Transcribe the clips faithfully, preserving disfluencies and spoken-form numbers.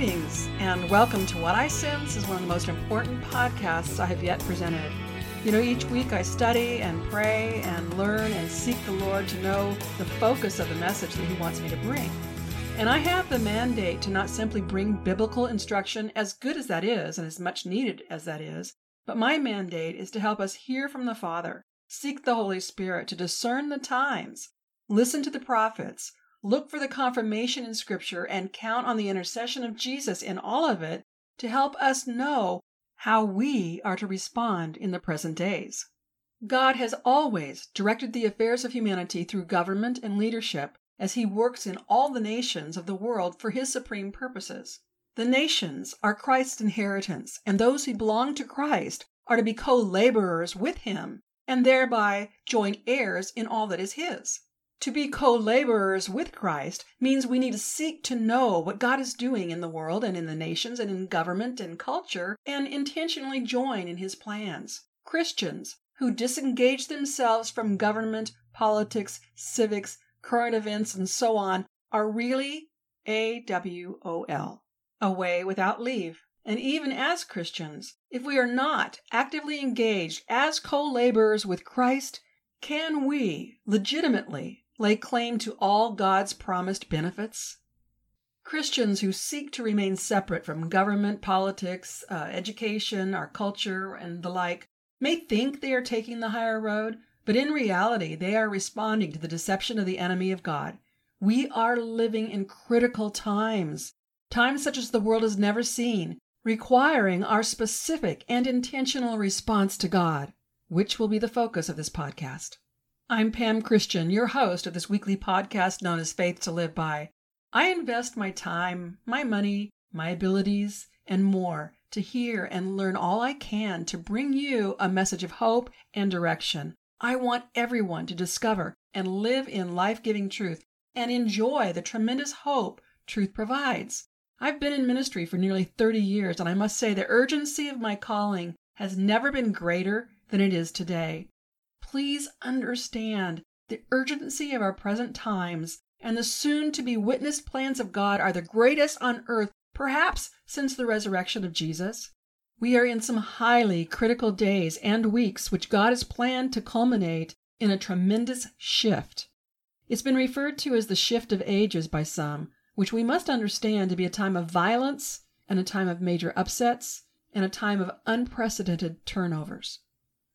Greetings, and welcome to what I sense is one of the most important podcasts I have yet presented. You know, each week I study and pray and learn and seek the Lord to know the focus of the message that He wants me to bring. And I have the mandate to not simply bring biblical instruction, as good as that is and as much needed as that is, but my mandate is to help us hear from the Father, seek the Holy Spirit to discern the times, listen to the prophets, look for the confirmation in Scripture, and count on the intercession of Jesus in all of it to help us know how we are to respond in the present days. God has always directed the affairs of humanity through government and leadership as He works in all the nations of the world for His supreme purposes. The nations are Christ's inheritance, and those who belong to Christ are to be co-laborers with Him and thereby joint heirs in all that is His. To be co-laborers with Christ means we need to seek to know what God is doing in the world and in the nations and in government and culture, and intentionally join in His plans. Christians who disengage themselves from government, politics, civics, current events, and so on are really A W O L, away without leave. And even as Christians, if we are not actively engaged as co-laborers with Christ, can we legitimately lay claim to all God's promised benefits? Christians who seek to remain separate from government, politics, uh, education, our culture, and the like may think they are taking the higher road, but in reality, they are responding to the deception of the enemy of God. We are living in critical times, times such as the world has never seen, requiring our specific and intentional response to God, which will be the focus of this podcast. I'm Pam Christian, your host of this weekly podcast known as Faith to Live By. I invest my time, my money, my abilities, and more to hear and learn all I can to bring you a message of hope and direction. I want everyone to discover and live in life-giving truth and enjoy the tremendous hope truth provides. I've been in ministry for nearly thirty years, and I must say the urgency of my calling has never been greater than it is today. Please understand the urgency of our present times and the soon-to-be witnessed plans of God are the greatest on earth, perhaps since the resurrection of Jesus. We are in some highly critical days and weeks which God has planned to culminate in a tremendous shift. It's been referred to as the shift of ages by some, which we must understand to be a time of violence and a time of major upsets and a time of unprecedented turnovers.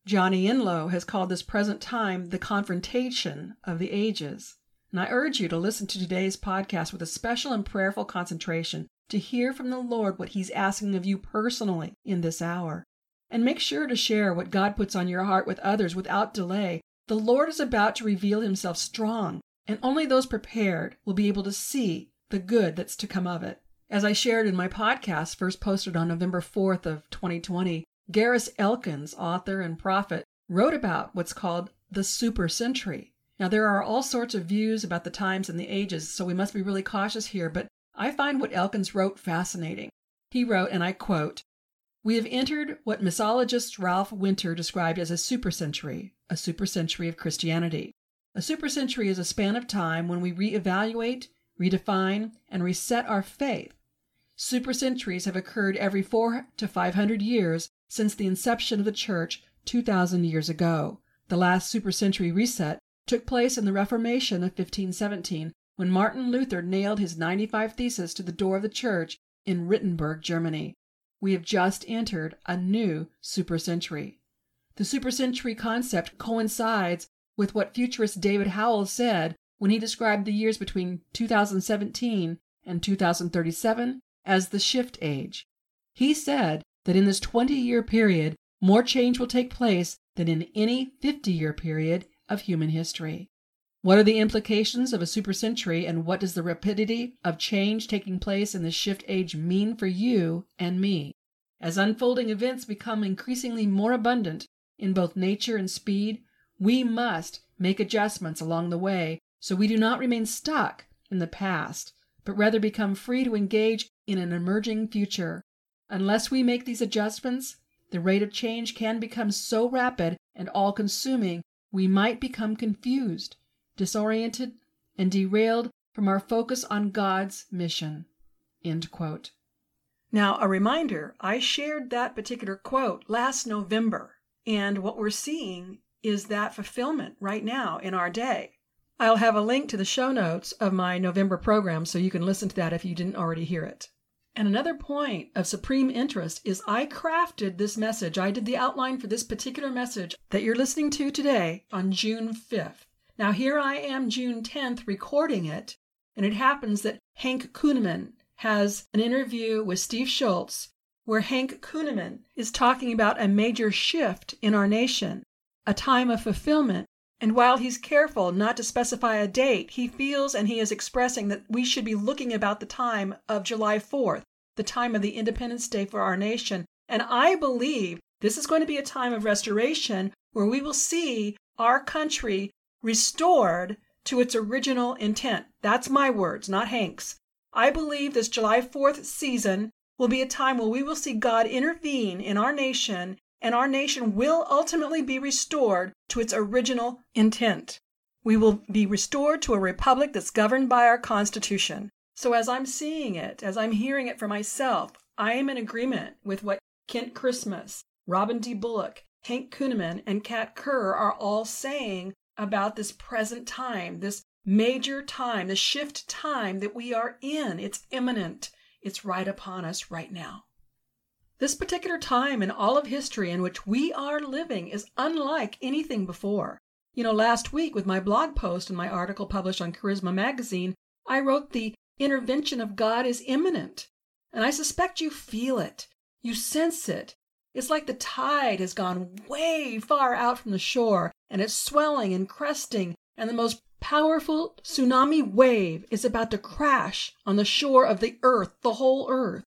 Johnny Enlow has called this present time the confrontation of the ages, and I urge you to listen to today's podcast with a special and prayerful concentration to hear from the Lord what He's asking of you personally in this hour. And make sure to share what God puts on your heart with others without delay. The Lord is about to reveal Himself strong, and only those prepared will be able to see the good that's to come of it. As I shared in my podcast, first posted on November fourth of twenty twenty, Garrus Elkins, author and prophet, wrote about what's called the super century. Now, there are all sorts of views about the times and the ages, so we must be really cautious here, but I find what Elkins wrote fascinating. He wrote, and I quote, "We have entered what missiologist Ralph Winter described as a super century, a super century of Christianity. A super century is a span of time when we reevaluate, redefine, and reset our faith. Super centuries have occurred every four to five hundred years since the inception of the Church two thousand years ago. The last supercentury reset took place in the Reformation of fifteen seventeen, when Martin Luther nailed his ninety-five Theses to the door of the Church in Wittenberg, Germany. We have just entered a new supercentury. The supercentury concept coincides with what futurist David Howell said when he described the years between two thousand seventeen and two thousand thirty-seven as the shift age. He said that in this twenty-year period, more change will take place than in any fifty-year period of human history. What are the implications of a supercentury, and what does the rapidity of change taking place in the shift age mean for you and me? As unfolding events become increasingly more abundant in both nature and speed, we must make adjustments along the way so we do not remain stuck in the past, but rather become free to engage in an emerging future. Unless we make these adjustments, the rate of change can become so rapid and all-consuming, we might become confused, disoriented, and derailed from our focus on God's mission." End quote. Now, a reminder, I shared that particular quote last November, and what we're seeing is that fulfillment right now in our day. I'll have a link to the show notes of my November program so you can listen to that if you didn't already hear it. And another point of supreme interest is I crafted this message. I did the outline for this particular message that you're listening to today on June fifth. Now, here I am June tenth recording it, and it happens that Hank Kunneman has an interview with Steve Schultz where Hank Kunneman is talking about a major shift in our nation, a time of fulfillment. And while he's careful not to specify a date, he feels and he is expressing that we should be looking about the time of July fourth, the time of the Independence Day for our nation. And I believe this is going to be a time of restoration where we will see our country restored to its original intent. That's my words, not Hank's. I believe this July fourth season will be a time where we will see God intervene in our nation, and our nation will ultimately be restored to its original intent. We will be restored to a republic that's governed by our Constitution. So as I'm seeing it, as I'm hearing it for myself, I am in agreement with what Kent Christmas, Robin D. Bullock, Hank Kunneman, and Kat Kerr are all saying about this present time, this major time, the shift time that we are in. It's imminent. It's right upon us right now. This particular time in all of history in which we are living is unlike anything before. You know, last week with my blog post and my article published on Charisma magazine, I wrote the intervention of God is imminent. And I suspect you feel it. You sense it. It's like the tide has gone way far out from the shore, and it's swelling and cresting, and the most powerful tsunami wave is about to crash on the shore of the earth, the whole earth.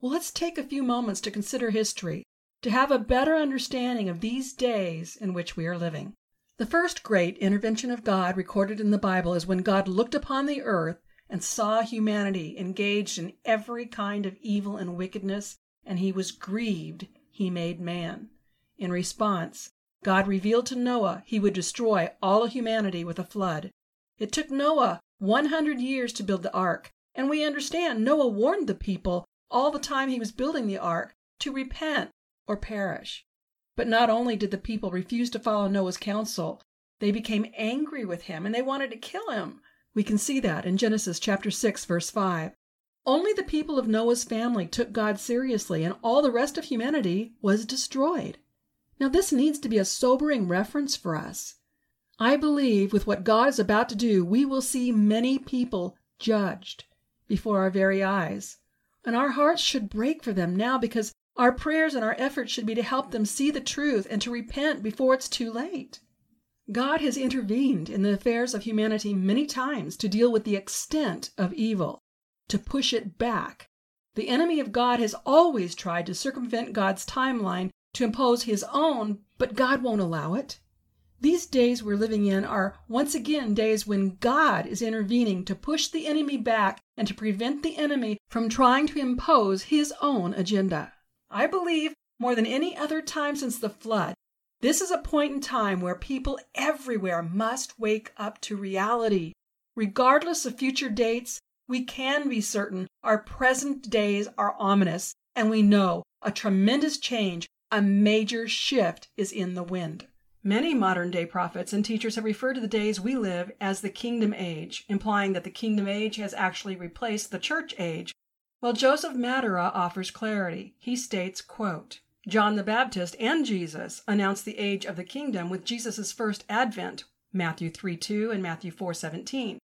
Well, let's take a few moments to consider history, to have a better understanding of these days in which we are living. The first great intervention of God recorded in the Bible is when God looked upon the earth and saw humanity engaged in every kind of evil and wickedness, and he was grieved he made man. In response, God revealed to Noah he would destroy all of humanity with a flood. It took Noah one hundred years to build the ark, and we understand Noah warned the people all the time he was building the ark to repent or perish. But not only did the people refuse to follow Noah's counsel, they became angry with him and they wanted to kill him. We can see that in Genesis chapter six, verse five. Only the people of Noah's family took God seriously, and all the rest of humanity was destroyed. Now this needs to be a sobering reference for us. I believe with what God is about to do, we will see many people judged before our very eyes. And our hearts should break for them now, because our prayers and our efforts should be to help them see the truth and to repent before it's too late. God has intervened in the affairs of humanity many times to deal with the extent of evil, to push it back. The enemy of God has always tried to circumvent God's timeline to impose his own, but God won't allow it. These days we're living in are once again days when God is intervening to push the enemy back and to prevent the enemy from trying to impose his own agenda. I believe more than any other time since the flood, this is a point in time where people everywhere must wake up to reality. Regardless of future dates, we can be certain our present days are ominous, and we know a tremendous change, a major shift is in the wind. Many modern-day prophets and teachers have referred to the days we live as the Kingdom Age, implying that the Kingdom Age has actually replaced the Church Age. Well, Joseph Madara offers clarity. He states, quote, "John the Baptist and Jesus announced the age of the kingdom with Jesus' first advent, Matthew three two and Matthew four seventeen.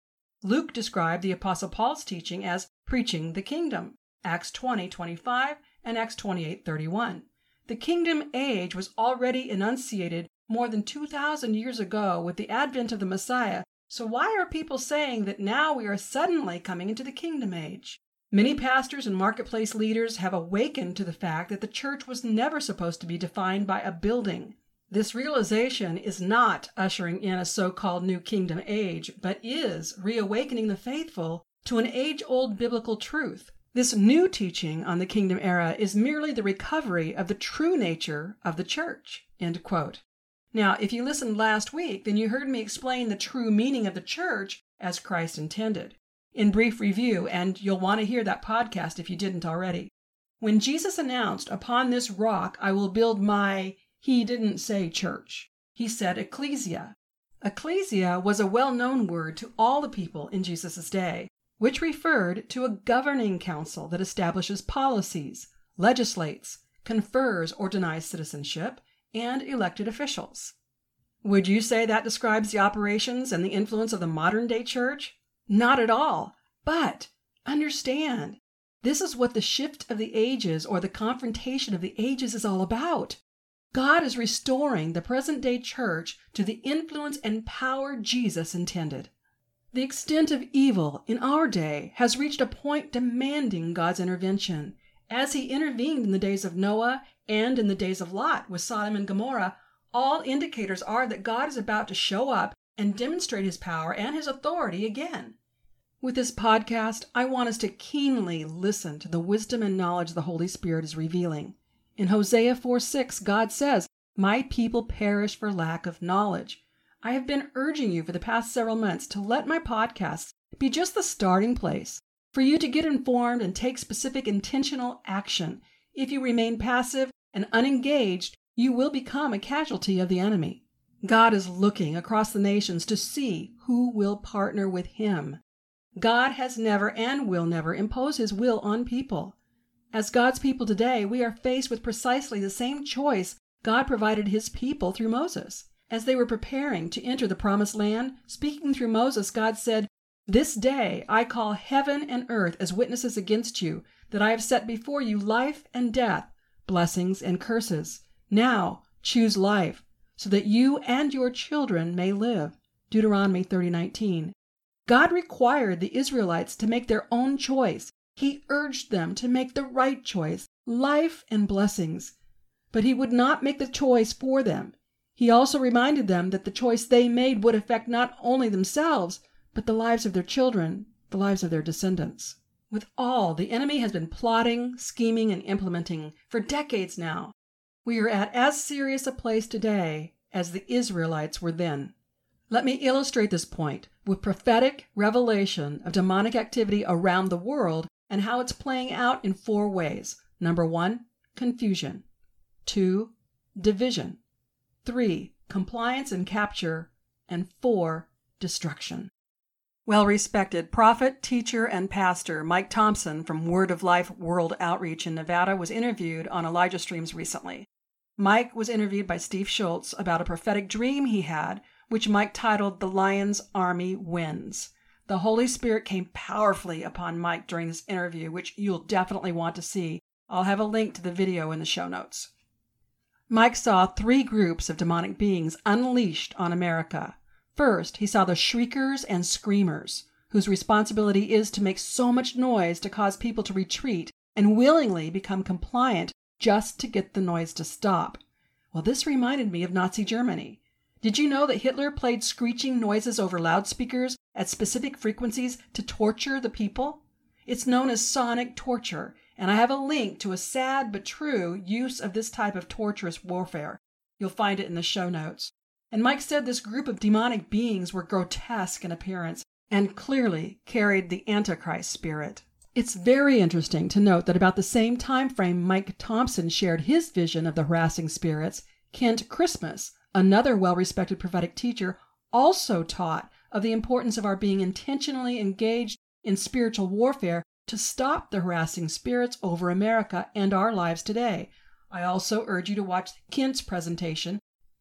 Luke described the Apostle Paul's teaching as preaching the kingdom, Acts twenty twenty-five and Acts twenty-eight thirty-one. The Kingdom Age was already enunciated more than two thousand years ago with the advent of the Messiah, so why are people saying that now we are suddenly coming into the Kingdom Age? Many pastors and marketplace leaders have awakened to the fact that the church was never supposed to be defined by a building. This realization is not ushering in a so-called new Kingdom Age, but is reawakening the faithful to an age-old biblical truth. This new teaching on the Kingdom era is merely the recovery of the true nature of the church." End quote. Now, if you listened last week, then you heard me explain the true meaning of the church as Christ intended in brief review, and you'll want to hear that podcast if you didn't already. When Jesus announced, "Upon this rock I will build my," he didn't say church. He said ecclesia. Ecclesia was a well-known word to all the people in Jesus' day, which referred to a governing council that establishes policies, legislates, confers or denies citizenship, and elected officials. Would you say that describes the operations and the influence of the modern-day church? Not at all. But understand, this is what the shift of the ages or the confrontation of the ages is all about. God is restoring the present-day church to the influence and power Jesus intended. The extent of evil in our day has reached a point demanding God's intervention, as he intervened in the days of Noah and in the days of Lot with Sodom and Gomorrah. All indicators are that God is about to show up and demonstrate his power and his authority again. With this podcast, I want us to keenly listen to the wisdom and knowledge the Holy Spirit is revealing. In Hosea four six, God says, "My people perish for lack of knowledge." I have been urging you for the past several months to let my podcasts be just the starting place for you to get informed and take specific intentional action. If you remain passive and unengaged, you will become a casualty of the enemy. God is looking across the nations to see who will partner with him. God has never and will never impose his will on people. As God's people today, we are faced with precisely the same choice God provided his people through Moses. As they were preparing to enter the promised land, speaking through Moses, God said, "This day I call heaven and earth as witnesses against you, that I have set before you life and death, blessings and curses. Now choose life, so that you and your children may live." Deuteronomy thirty nineteen. God required the Israelites to make their own choice. He urged them to make the right choice, life and blessings. But he would not make the choice for them. He also reminded them that the choice they made would affect not only themselves, but the lives of their children, the lives of their descendants. With all the enemy has been plotting, scheming, and implementing for decades now. We are at as serious a place today as the Israelites were then. Let me illustrate this point with prophetic revelation of demonic activity around the world and how it's playing out in four ways. Number one, confusion. Two, division. Three, compliance and capture. And four, destruction. Well-respected prophet, teacher, and pastor Mike Thompson from Word of Life World Outreach in Nevada was interviewed on Elijah Streams recently. Mike was interviewed by Steve Schultz about a prophetic dream he had, which Mike titled "The Lion's Army Wins." The Holy Spirit came powerfully upon Mike during this interview, which you'll definitely want to see. I'll have a link to the video in the show notes. Mike saw three groups of demonic beings unleashed on America. First, he saw the shriekers and screamers, whose responsibility is to make so much noise to cause people to retreat and willingly become compliant just to get the noise to stop. Well, this reminded me of Nazi Germany. Did you know that Hitler played screeching noises over loudspeakers at specific frequencies to torture the people? It's known as sonic torture, and I have a link to a sad but true use of this type of torturous warfare. You'll find it in the show notes. And Mike said this group of demonic beings were grotesque in appearance and clearly carried the Antichrist spirit. It's very interesting to note that about the same time frame Mike Thompson shared his vision of the harassing spirits, Kent Christmas, another well-respected prophetic teacher, also taught of the importance of our being intentionally engaged in spiritual warfare to stop the harassing spirits over America and our lives today. I also urge you to watch Kent's presentation.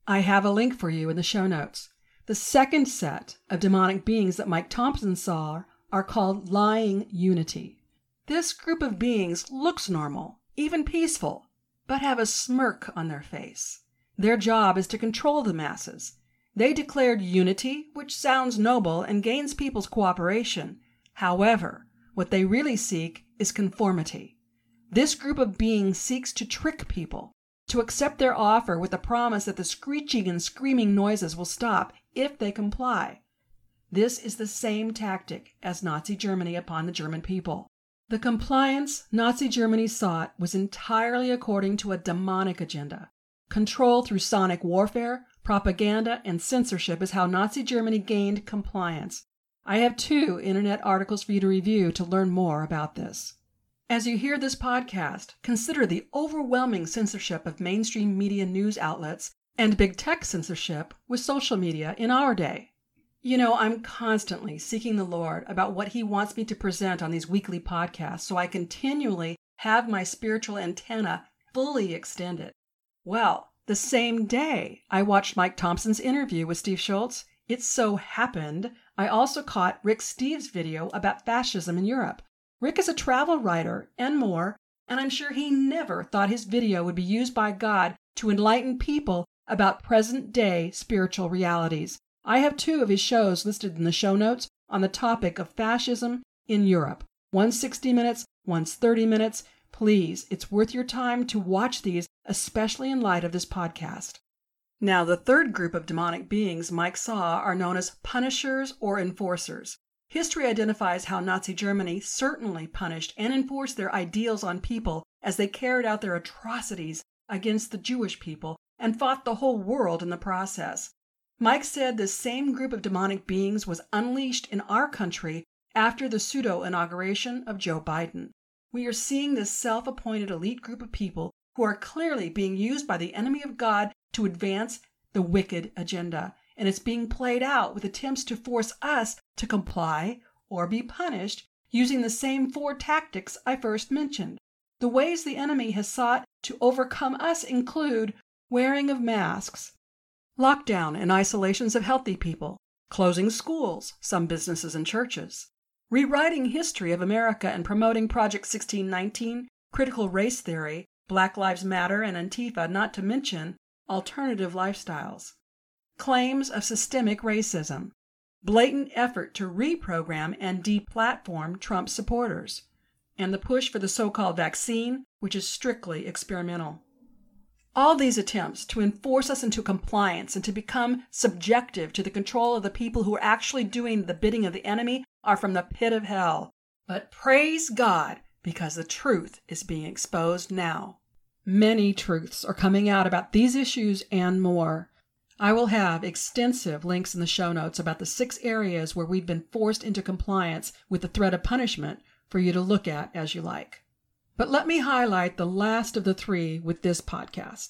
I have a link for you in the show notes. The second set of demonic beings that Mike Thompson saw are called lying unity. This group of beings looks normal, even peaceful, but have a smirk on their face. Their job is to control the masses. They declared unity, which sounds noble and gains people's cooperation. However, what they really seek is conformity. This group of beings seeks to trick people to accept their offer with the promise that the screeching and screaming noises will stop if they comply. This is the same tactic as Nazi Germany upon the German people. The compliance Nazi Germany sought was entirely according to a demonic agenda. Control through sonic warfare, propaganda, and censorship is how Nazi Germany gained compliance. I have two internet articles for you to review to learn more about this. As you hear this podcast, consider the overwhelming censorship of mainstream media news outlets and big tech censorship with social media in our day. You know, I'm constantly seeking the Lord about what He wants me to present on these weekly podcasts, so I continually have my spiritual antenna fully extended. Well, the same day I watched Mike Thompson's interview with Steve Schultz, it so happened I also caught Rick Steves' video about fascism in Europe. Rick is a travel writer and more, and I'm sure he never thought his video would be used by God to enlighten people about present-day spiritual realities. I have two of his shows listed in the show notes on the topic of fascism in Europe. One's sixty minutes, one's thirty minutes. Please, it's worth your time to watch these, especially in light of this podcast. Now, the third group of demonic beings Mike saw are known as punishers or enforcers. History identifies how Nazi Germany certainly punished and enforced their ideals on people as they carried out their atrocities against the Jewish people and fought the whole world in the process. Mike said this same group of demonic beings was unleashed in our country after the pseudo-inauguration of Joe Biden. We are seeing this self-appointed elite group of people who are clearly being used by the enemy of God to advance the wicked agenda. And it's being played out with attempts to force us to comply or be punished using the same four tactics I first mentioned. The ways the enemy has sought to overcome us include wearing of masks, lockdown and isolations of healthy people, closing schools, some businesses and churches, rewriting history of America and promoting Project sixteen nineteen, critical race theory, Black Lives Matter and Antifa, not to mention alternative lifestyles. Claims of systemic racism, blatant effort to reprogram and deplatform Trump supporters, and the push for the so-called vaccine, which is strictly experimental. All these attempts to enforce us into compliance and to become subjective to the control of the people who are actually doing the bidding of the enemy are from the pit of hell. But praise God, because the truth is being exposed now. Many truths are coming out about these issues and more. I will have extensive links in the show notes about the six areas where we've been forced into compliance with the threat of punishment for you to look at as you like. But let me highlight the last of the three with this podcast.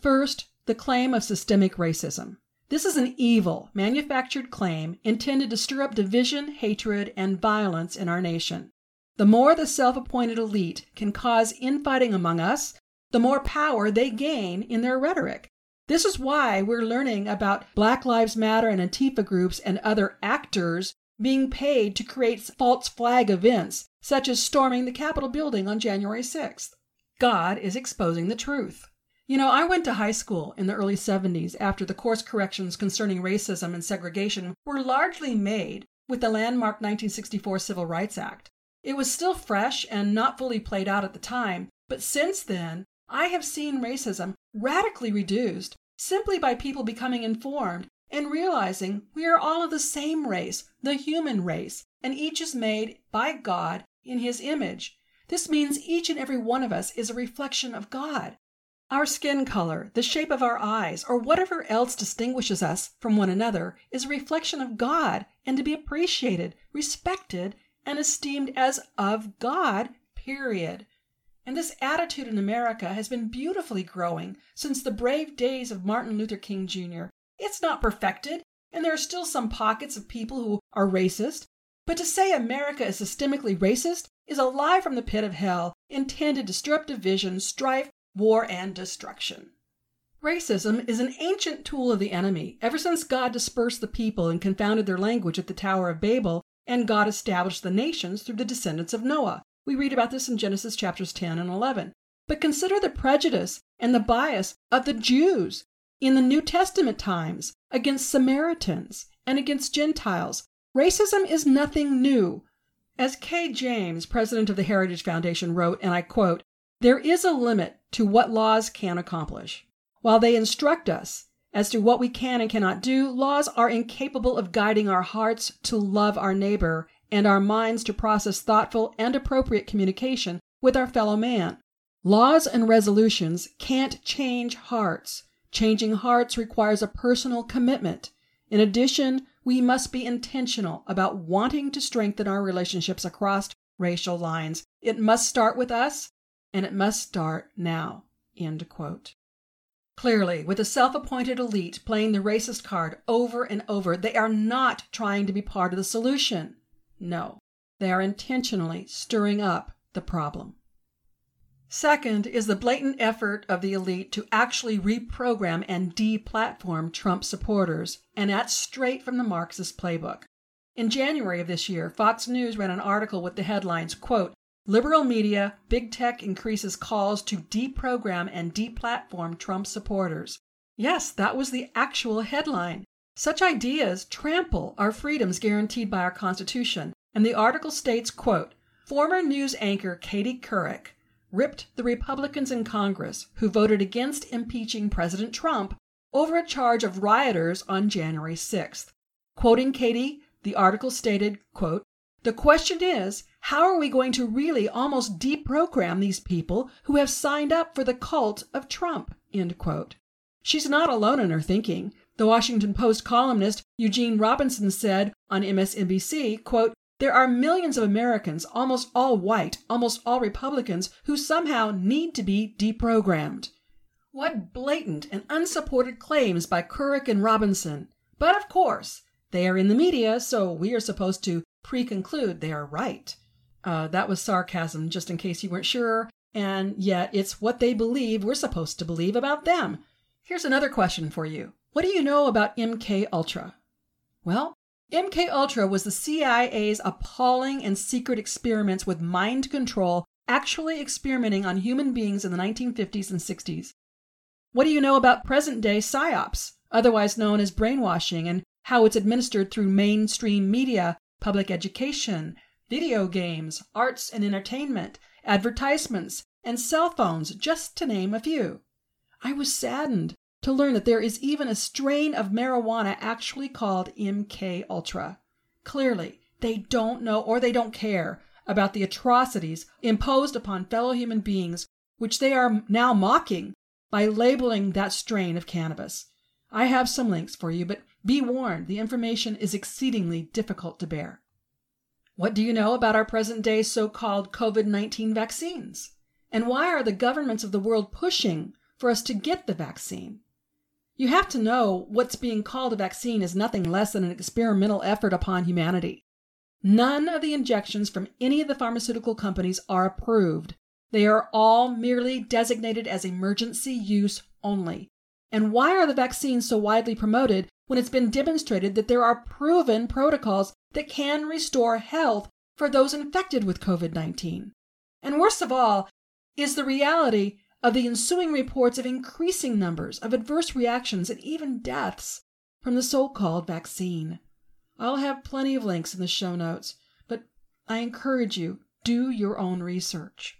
First, the claim of systemic racism. This is an evil, manufactured claim intended to stir up division, hatred, and violence in our nation. The more the self-appointed elite can cause infighting among us, the more power they gain in their rhetoric. This is why we're learning about Black Lives Matter and Antifa groups and other actors being paid to create false flag events, such as storming the Capitol building on January sixth. God is exposing the truth. You know, I went to high school in the early seventies after the course corrections concerning racism and segregation were largely made with the landmark nineteen sixty-four Civil Rights Act. It was still fresh and not fully played out at the time, but since then, I have seen racism radically reduced simply by people becoming informed and realizing we are all of the same race, the human race, and each is made by God in His image. This means each and every one of us is a reflection of God. Our skin color, the shape of our eyes, or whatever else distinguishes us from one another is a reflection of God and to be appreciated, respected, and esteemed as of God, period. And this attitude in America has been beautifully growing since the brave days of Martin Luther King Junior It's not perfected, and there are still some pockets of people who are racist, but to say America is systemically racist is a lie from the pit of hell intended to stir up division, strife, war, and destruction. Racism is an ancient tool of the enemy ever since God dispersed the people and confounded their language at the Tower of Babel, and God established the nations through the descendants of Noah. We read about this in Genesis chapters ten and eleven. But consider the prejudice and the bias of the Jews in the New Testament times against Samaritans and against Gentiles. Racism is nothing new. As K. James, president of the Heritage Foundation, wrote, and I quote, "There is a limit to what laws can accomplish. While they instruct us as to what we can and cannot do, laws are incapable of guiding our hearts to love our neighbor and our minds to process thoughtful and appropriate communication with our fellow man. Laws and resolutions can't change hearts. Changing hearts requires a personal commitment. In addition, we must be intentional about wanting to strengthen our relationships across racial lines. It must start with us, and it must start now." End quote. Clearly, with the self-appointed elite playing the racist card over and over, they are not trying to be part of the solution. No, they are intentionally stirring up the problem. Second is the blatant effort of the elite to actually reprogram and deplatform Trump supporters, and that's straight from the Marxist playbook. In January of this year, Fox News ran an article with the headlines, quote, "Liberal media, big tech increases calls to deprogram and deplatform Trump supporters." Yes, that was the actual headline. Such ideas trample our freedoms guaranteed by our Constitution. And the article states, quote, "Former news anchor Katie Couric ripped the Republicans in Congress who voted against impeaching President Trump over a charge of rioters on January sixth. Quoting Katie, the article stated, quote, "The question is, how are we going to really almost deprogram these people who have signed up for the cult of Trump?" End quote. She's not alone in her thinking. The Washington Post columnist Eugene Robinson said on M S N B C, quote, "There are millions of Americans, almost all white, almost all Republicans, who somehow need to be deprogrammed." What blatant and unsupported claims by Couric and Robinson. But of course, they are in the media, so we are supposed to pre-conclude they are right. Uh, that was sarcasm, just in case you weren't sure, and yet it's what they believe we're supposed to believe about them. Here's another question for you. What do you know about MKUltra? Well, MKUltra was the C I A's appalling and secret experiments with mind control, actually experimenting on human beings in the nineteen fifties and sixties. What do you know about present-day PSYOPs, otherwise known as brainwashing, and how it's administered through mainstream media, public education, video games, arts and entertainment, advertisements, and cell phones, just to name a few? I was saddened to learn that there is even a strain of marijuana actually called MKUltra. Clearly, they don't know or they don't care about the atrocities imposed upon fellow human beings, which they are now mocking by labeling that strain of cannabis. I have some links for you, but be warned, the information is exceedingly difficult to bear. What do you know about our present-day so-called COVID nineteen vaccines? And why are the governments of the world pushing for us to get the vaccine? You have to know what's being called a vaccine is nothing less than an experimental effort upon humanity. None of the injections from any of the pharmaceutical companies are approved. They are all merely designated as emergency use only. And why are the vaccines so widely promoted when it's been demonstrated that there are proven protocols that can restore health for those infected with COVID nineteen? And worst of all is the reality of the ensuing reports of increasing numbers of adverse reactions and even deaths from the so-called vaccine. I'll have plenty of links in the show notes, but I encourage you, do your own research.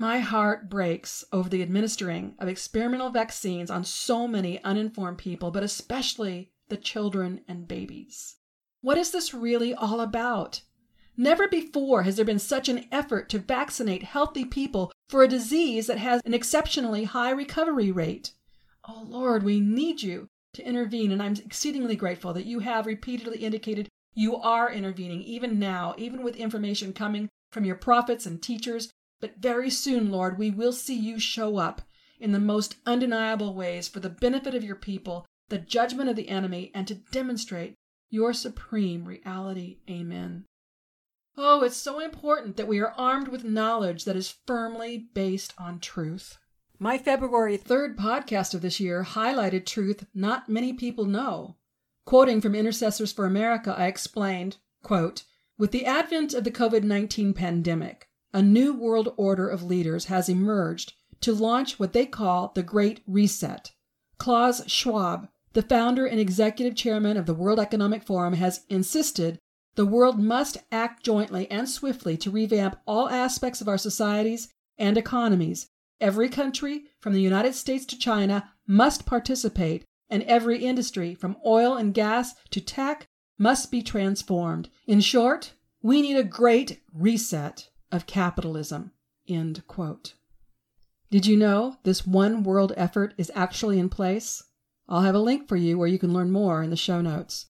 My heart breaks over the administering of experimental vaccines on so many uninformed people, but especially the children and babies. What is this really all about? Never before has there been such an effort to vaccinate healthy people for a disease that has an exceptionally high recovery rate. Oh Lord, we need you to intervene, and I'm exceedingly grateful that you have repeatedly indicated you are intervening, even now, even with information coming from your prophets and teachers. But very soon, Lord, we will see you show up in the most undeniable ways for the benefit of your people, the judgment of the enemy, and to demonstrate your supreme reality. Amen. Oh, it's so important that we are armed with knowledge that is firmly based on truth. My February third podcast of this year highlighted truth not many people know. Quoting from Intercessors for America, I explained, quote, "With the advent of the COVID nineteen pandemic, a new world order of leaders has emerged to launch what they call the Great Reset. Klaus Schwab, the founder and executive chairman of the World Economic Forum, has insisted the world must act jointly and swiftly to revamp all aspects of our societies and economies. Every country, from the United States to China, must participate, and every industry, from oil and gas to tech, must be transformed. In short, we need a Great Reset of capitalism." End quote. Did you know this one world effort is actually in place? I'll have a link for you where you can learn more in the show notes.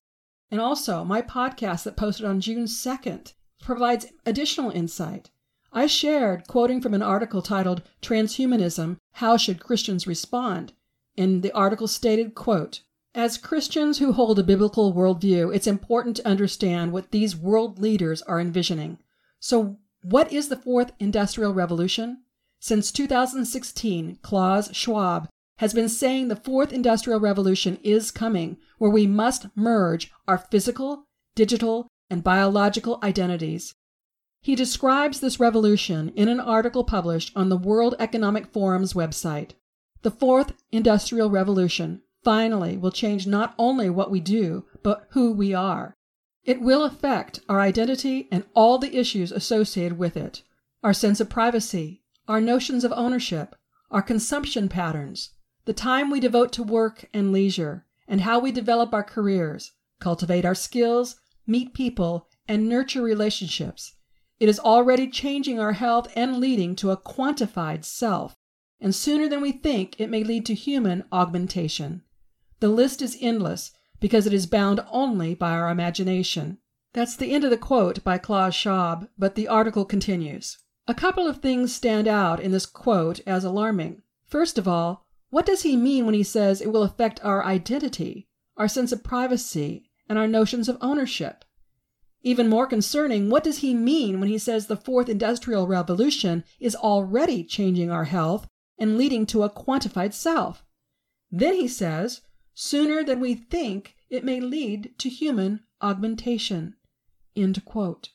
And also, my podcast that posted on June second provides additional insight. I shared, quoting from an article titled Transhumanism, How Should Christians Respond? And the article stated, quote, "As Christians who hold a biblical worldview, it's important to understand what these world leaders are envisioning. So what is the fourth industrial revolution? Since two thousand sixteen, Klaus Schwab has been saying the fourth industrial revolution is coming, where we must merge our physical, digital, and biological identities. He describes this revolution in an article published on the World Economic Forum's website. The fourth industrial revolution finally will change not only what we do, but who we are. It will affect our identity and all the issues associated with it. Our sense of privacy, our notions of ownership, our consumption patterns, the time we devote to work and leisure, and how we develop our careers, cultivate our skills, meet people, and nurture relationships. It is already changing our health and leading to a quantified self, and sooner than we think, it may lead to human augmentation. The list is endless because it is bound only by our imagination." That's the end of the quote by Klaus Schwab, but the article continues. A couple of things stand out in this quote as alarming. First of all, what does he mean when he says it will affect our identity, our sense of privacy, and our notions of ownership? Even more concerning, what does he mean when he says the fourth industrial revolution is already changing our health and leading to a quantified self? Then he says, sooner than we think, it may lead to human augmentation. End quote.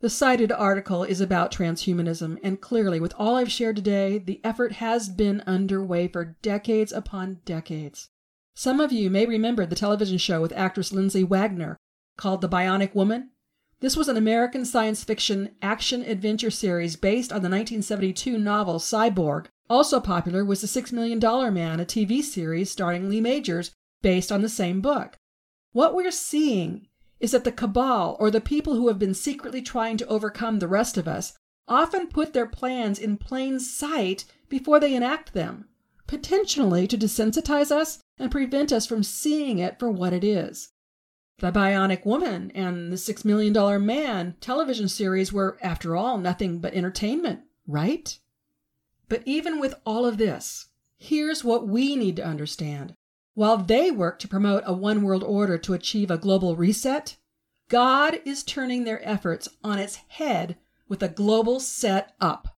The cited article is about transhumanism, and clearly, with all I've shared today, the effort has been underway for decades upon decades. Some of you may remember the television show with actress Lindsay Wagner, called The Bionic Woman. This was an American science fiction action-adventure series based on the nineteen seventy-two novel Cyborg. Also popular was The Six Million Dollar Man, a T V series starring Lee Majors, based on the same book. What we're seeing is that the cabal, or the people who have been secretly trying to overcome the rest of us, often put their plans in plain sight before they enact them, potentially to desensitize us and prevent us from seeing it for what it is. The Bionic Woman and The Six Million Dollar Man television series were, after all, nothing but entertainment, right? But even with all of this, here's what we need to understand. While they work to promote a one-world order to achieve a global reset, God is turning their efforts on its head with a global set-up.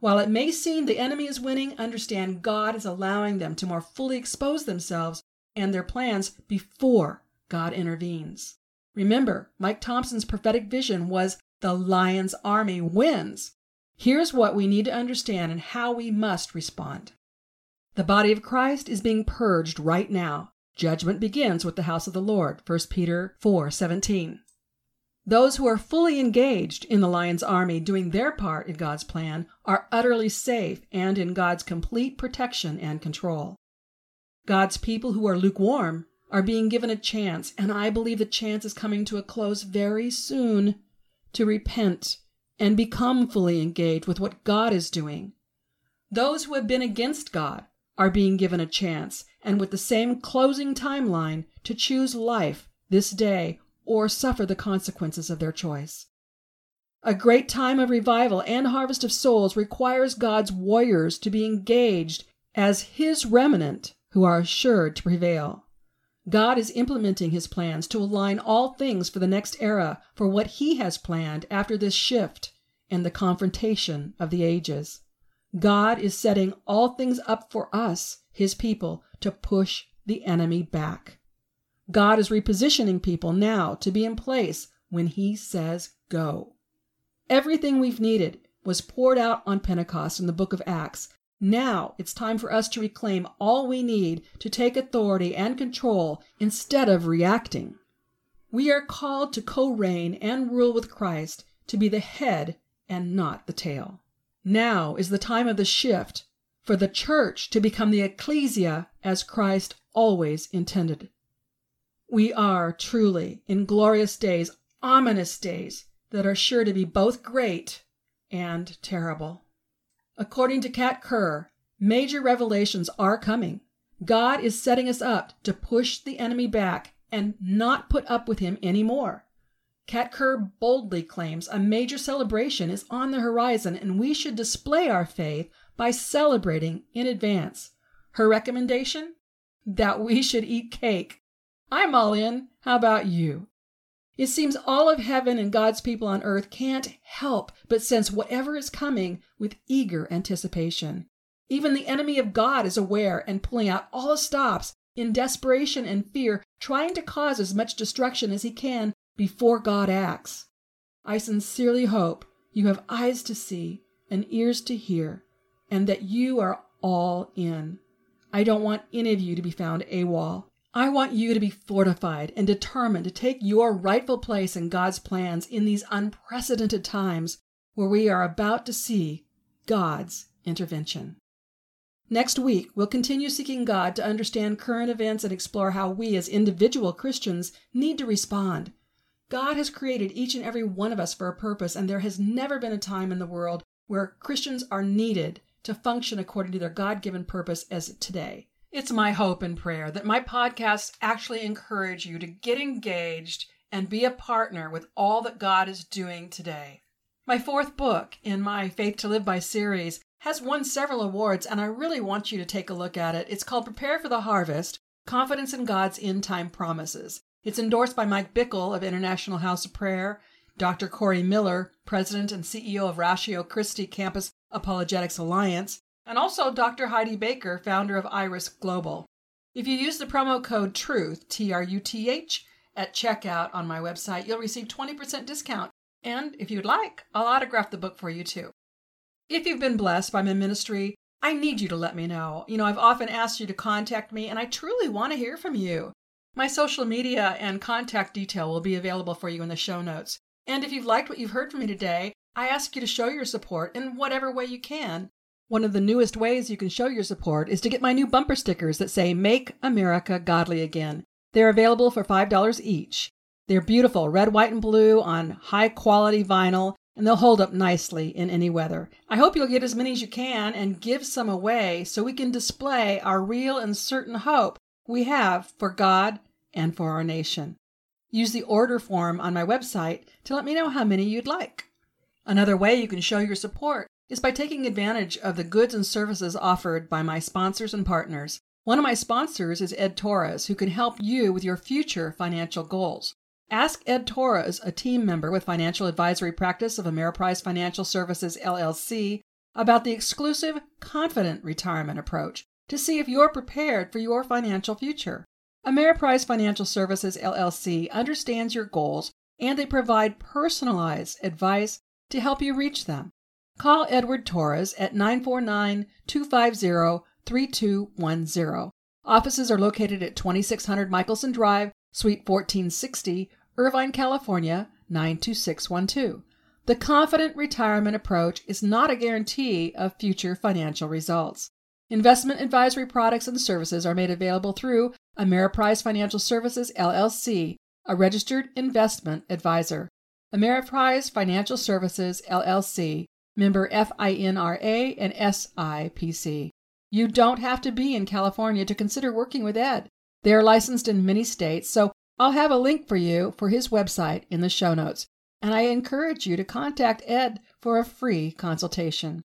While it may seem the enemy is winning, understand God is allowing them to more fully expose themselves and their plans before God intervenes. Remember, Mike Thompson's prophetic vision was the lion's army wins. Here's what we need to understand and how we must respond. The body of Christ is being purged right now. Judgment begins with the house of the Lord, First Peter four seventeen. Those who are fully engaged in the lion's army doing their part in God's plan are utterly safe and in God's complete protection and control. God's people who are lukewarm are being given a chance, and I believe the chance is coming to a close very soon, to repent and become fully engaged with what God is doing. Those who have been against God are being given a chance, and with the same closing timeline, to choose life this day or suffer the consequences of their choice. A great time of revival and harvest of souls requires God's warriors to be engaged as His remnant who are assured to prevail. God is implementing His plans to align all things for the next era, for what He has planned after this shift and the confrontation of the ages. God is setting all things up for us, His people, to push the enemy back. God is repositioning people now to be in place when He says go. Everything we've needed was poured out on Pentecost in the book of Acts. Now it's time for us to reclaim all we need to take authority and control instead of reacting. We are called to co-reign and rule with Christ, to be the head and not the tail. Now is the time of the shift for the church to become the ecclesia as Christ always intended. We are truly in glorious days, ominous days that are sure to be both great and terrible. According to Kat Kerr, major revelations are coming. God is setting us up to push the enemy back and not put up with him anymore. Kat Kerr boldly claims a major celebration is on the horizon and we should display our faith by celebrating in advance. Her recommendation? That we should eat cake. I'm all in. How about you? It seems all of heaven and God's people on earth can't help but sense whatever is coming with eager anticipation. Even the enemy of God is aware and pulling out all the stops in desperation and fear, trying to cause as much destruction as he can before God acts. I sincerely hope you have eyes to see and ears to hear, and that you are all in. I don't want any of you to be found AWOL. I want you to be fortified and determined to take your rightful place in God's plans in these unprecedented times where we are about to see God's intervention. Next week, we'll continue seeking God to understand current events and explore how we as individual Christians need to respond. God has created each and every one of us for a purpose, and there has never been a time in the world where Christians are needed to function according to their God-given purpose as today. It's my hope and prayer that my podcasts actually encourage you to get engaged and be a partner with all that God is doing today. My fourth book in my Faith to Live By series has won several awards, and I really want you to take a look at it. It's called Prepare for the Harvest, Confidence in God's End-Time Promises. It's endorsed by Mike Bickle of International House of Prayer, Doctor Corey Miller, President and C E O of Ratio Christi Campus Apologetics Alliance, and also Doctor Heidi Baker, founder of Iris Global. If you use the promo code TRUTH, T R U T H, at checkout on my website, you'll receive twenty percent discount. And if you'd like, I'll autograph the book for you too. If you've been blessed by my ministry, I need you to let me know. You know, I've often asked you to contact me, and I truly want to hear from you. My social media and contact detail will be available for you in the show notes. And if you've liked what you've heard from me today, I ask you to show your support in whatever way you can. One of the newest ways you can show your support is to get my new bumper stickers that say, Make America Godly Again. They're available for five dollars each. They're beautiful, red, white, and blue on high-quality vinyl, and they'll hold up nicely in any weather. I hope you'll get as many as you can and give some away so we can display our real and certain hope we have for God and for our nation. Use the order form on my website to let me know how many you'd like. Another way you can show your support is by taking advantage of the goods and services offered by my sponsors and partners. One of my sponsors is Ed Torres, who can help you with your future financial goals. Ask Ed Torres, a team member with financial advisory practice of Ameriprise Financial Services, L L C, about the exclusive Confident Retirement approach to see if you're prepared for your financial future. Ameriprise Financial Services, L L C, understands your goals, and they provide personalized advice to help you reach them. Call Edward Torres at nine four nine, two five zero, three two one zero. Offices are located at twenty-six hundred Michelson Drive, Suite fourteen sixty, Irvine, California, nine two six one two. The Confident Retirement approach is not a guarantee of future financial results. Investment advisory products and services are made available through Ameriprise Financial Services, L L C, a registered investment advisor. Ameriprise Financial Services, L L C, member FINRA and S I P C. You don't have to be in California to consider working with Ed. They are licensed in many states, so I'll have a link for you for his website in the show notes, and I encourage you to contact Ed for a free consultation.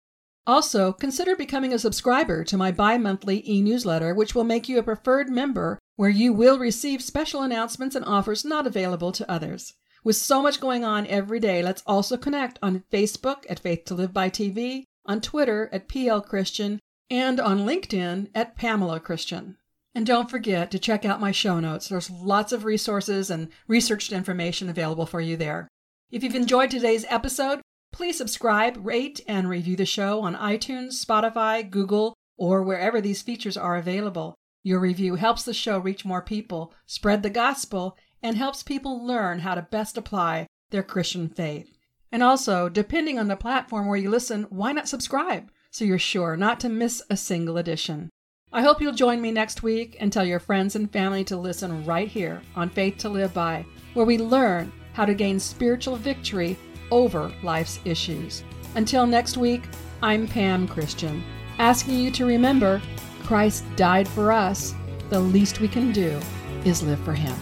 Also, consider becoming a subscriber to my bi-monthly e-newsletter, which will make you a preferred member where you will receive special announcements and offers not available to others. With so much going on every day, let's also connect on Facebook at Faith to Live By T V, on Twitter at P L Christian, and on LinkedIn at Pamela Christian. And don't forget to check out my show notes. There's lots of resources and researched information available for you there. If you've enjoyed today's episode, please subscribe, rate, and review the show on iTunes, Spotify, Google, or wherever these features are available. Your review helps the show reach more people, spread the gospel, and helps people learn how to best apply their Christian faith. And also, depending on the platform where you listen, why not subscribe so you're sure not to miss a single edition? I hope you'll join me next week and tell your friends and family to listen right here on Faith to Live By, where we learn how to gain spiritual victory over life's issues. Until next week, I'm Pam Christian, asking you to remember, Christ died for us. The least we can do is live for Him.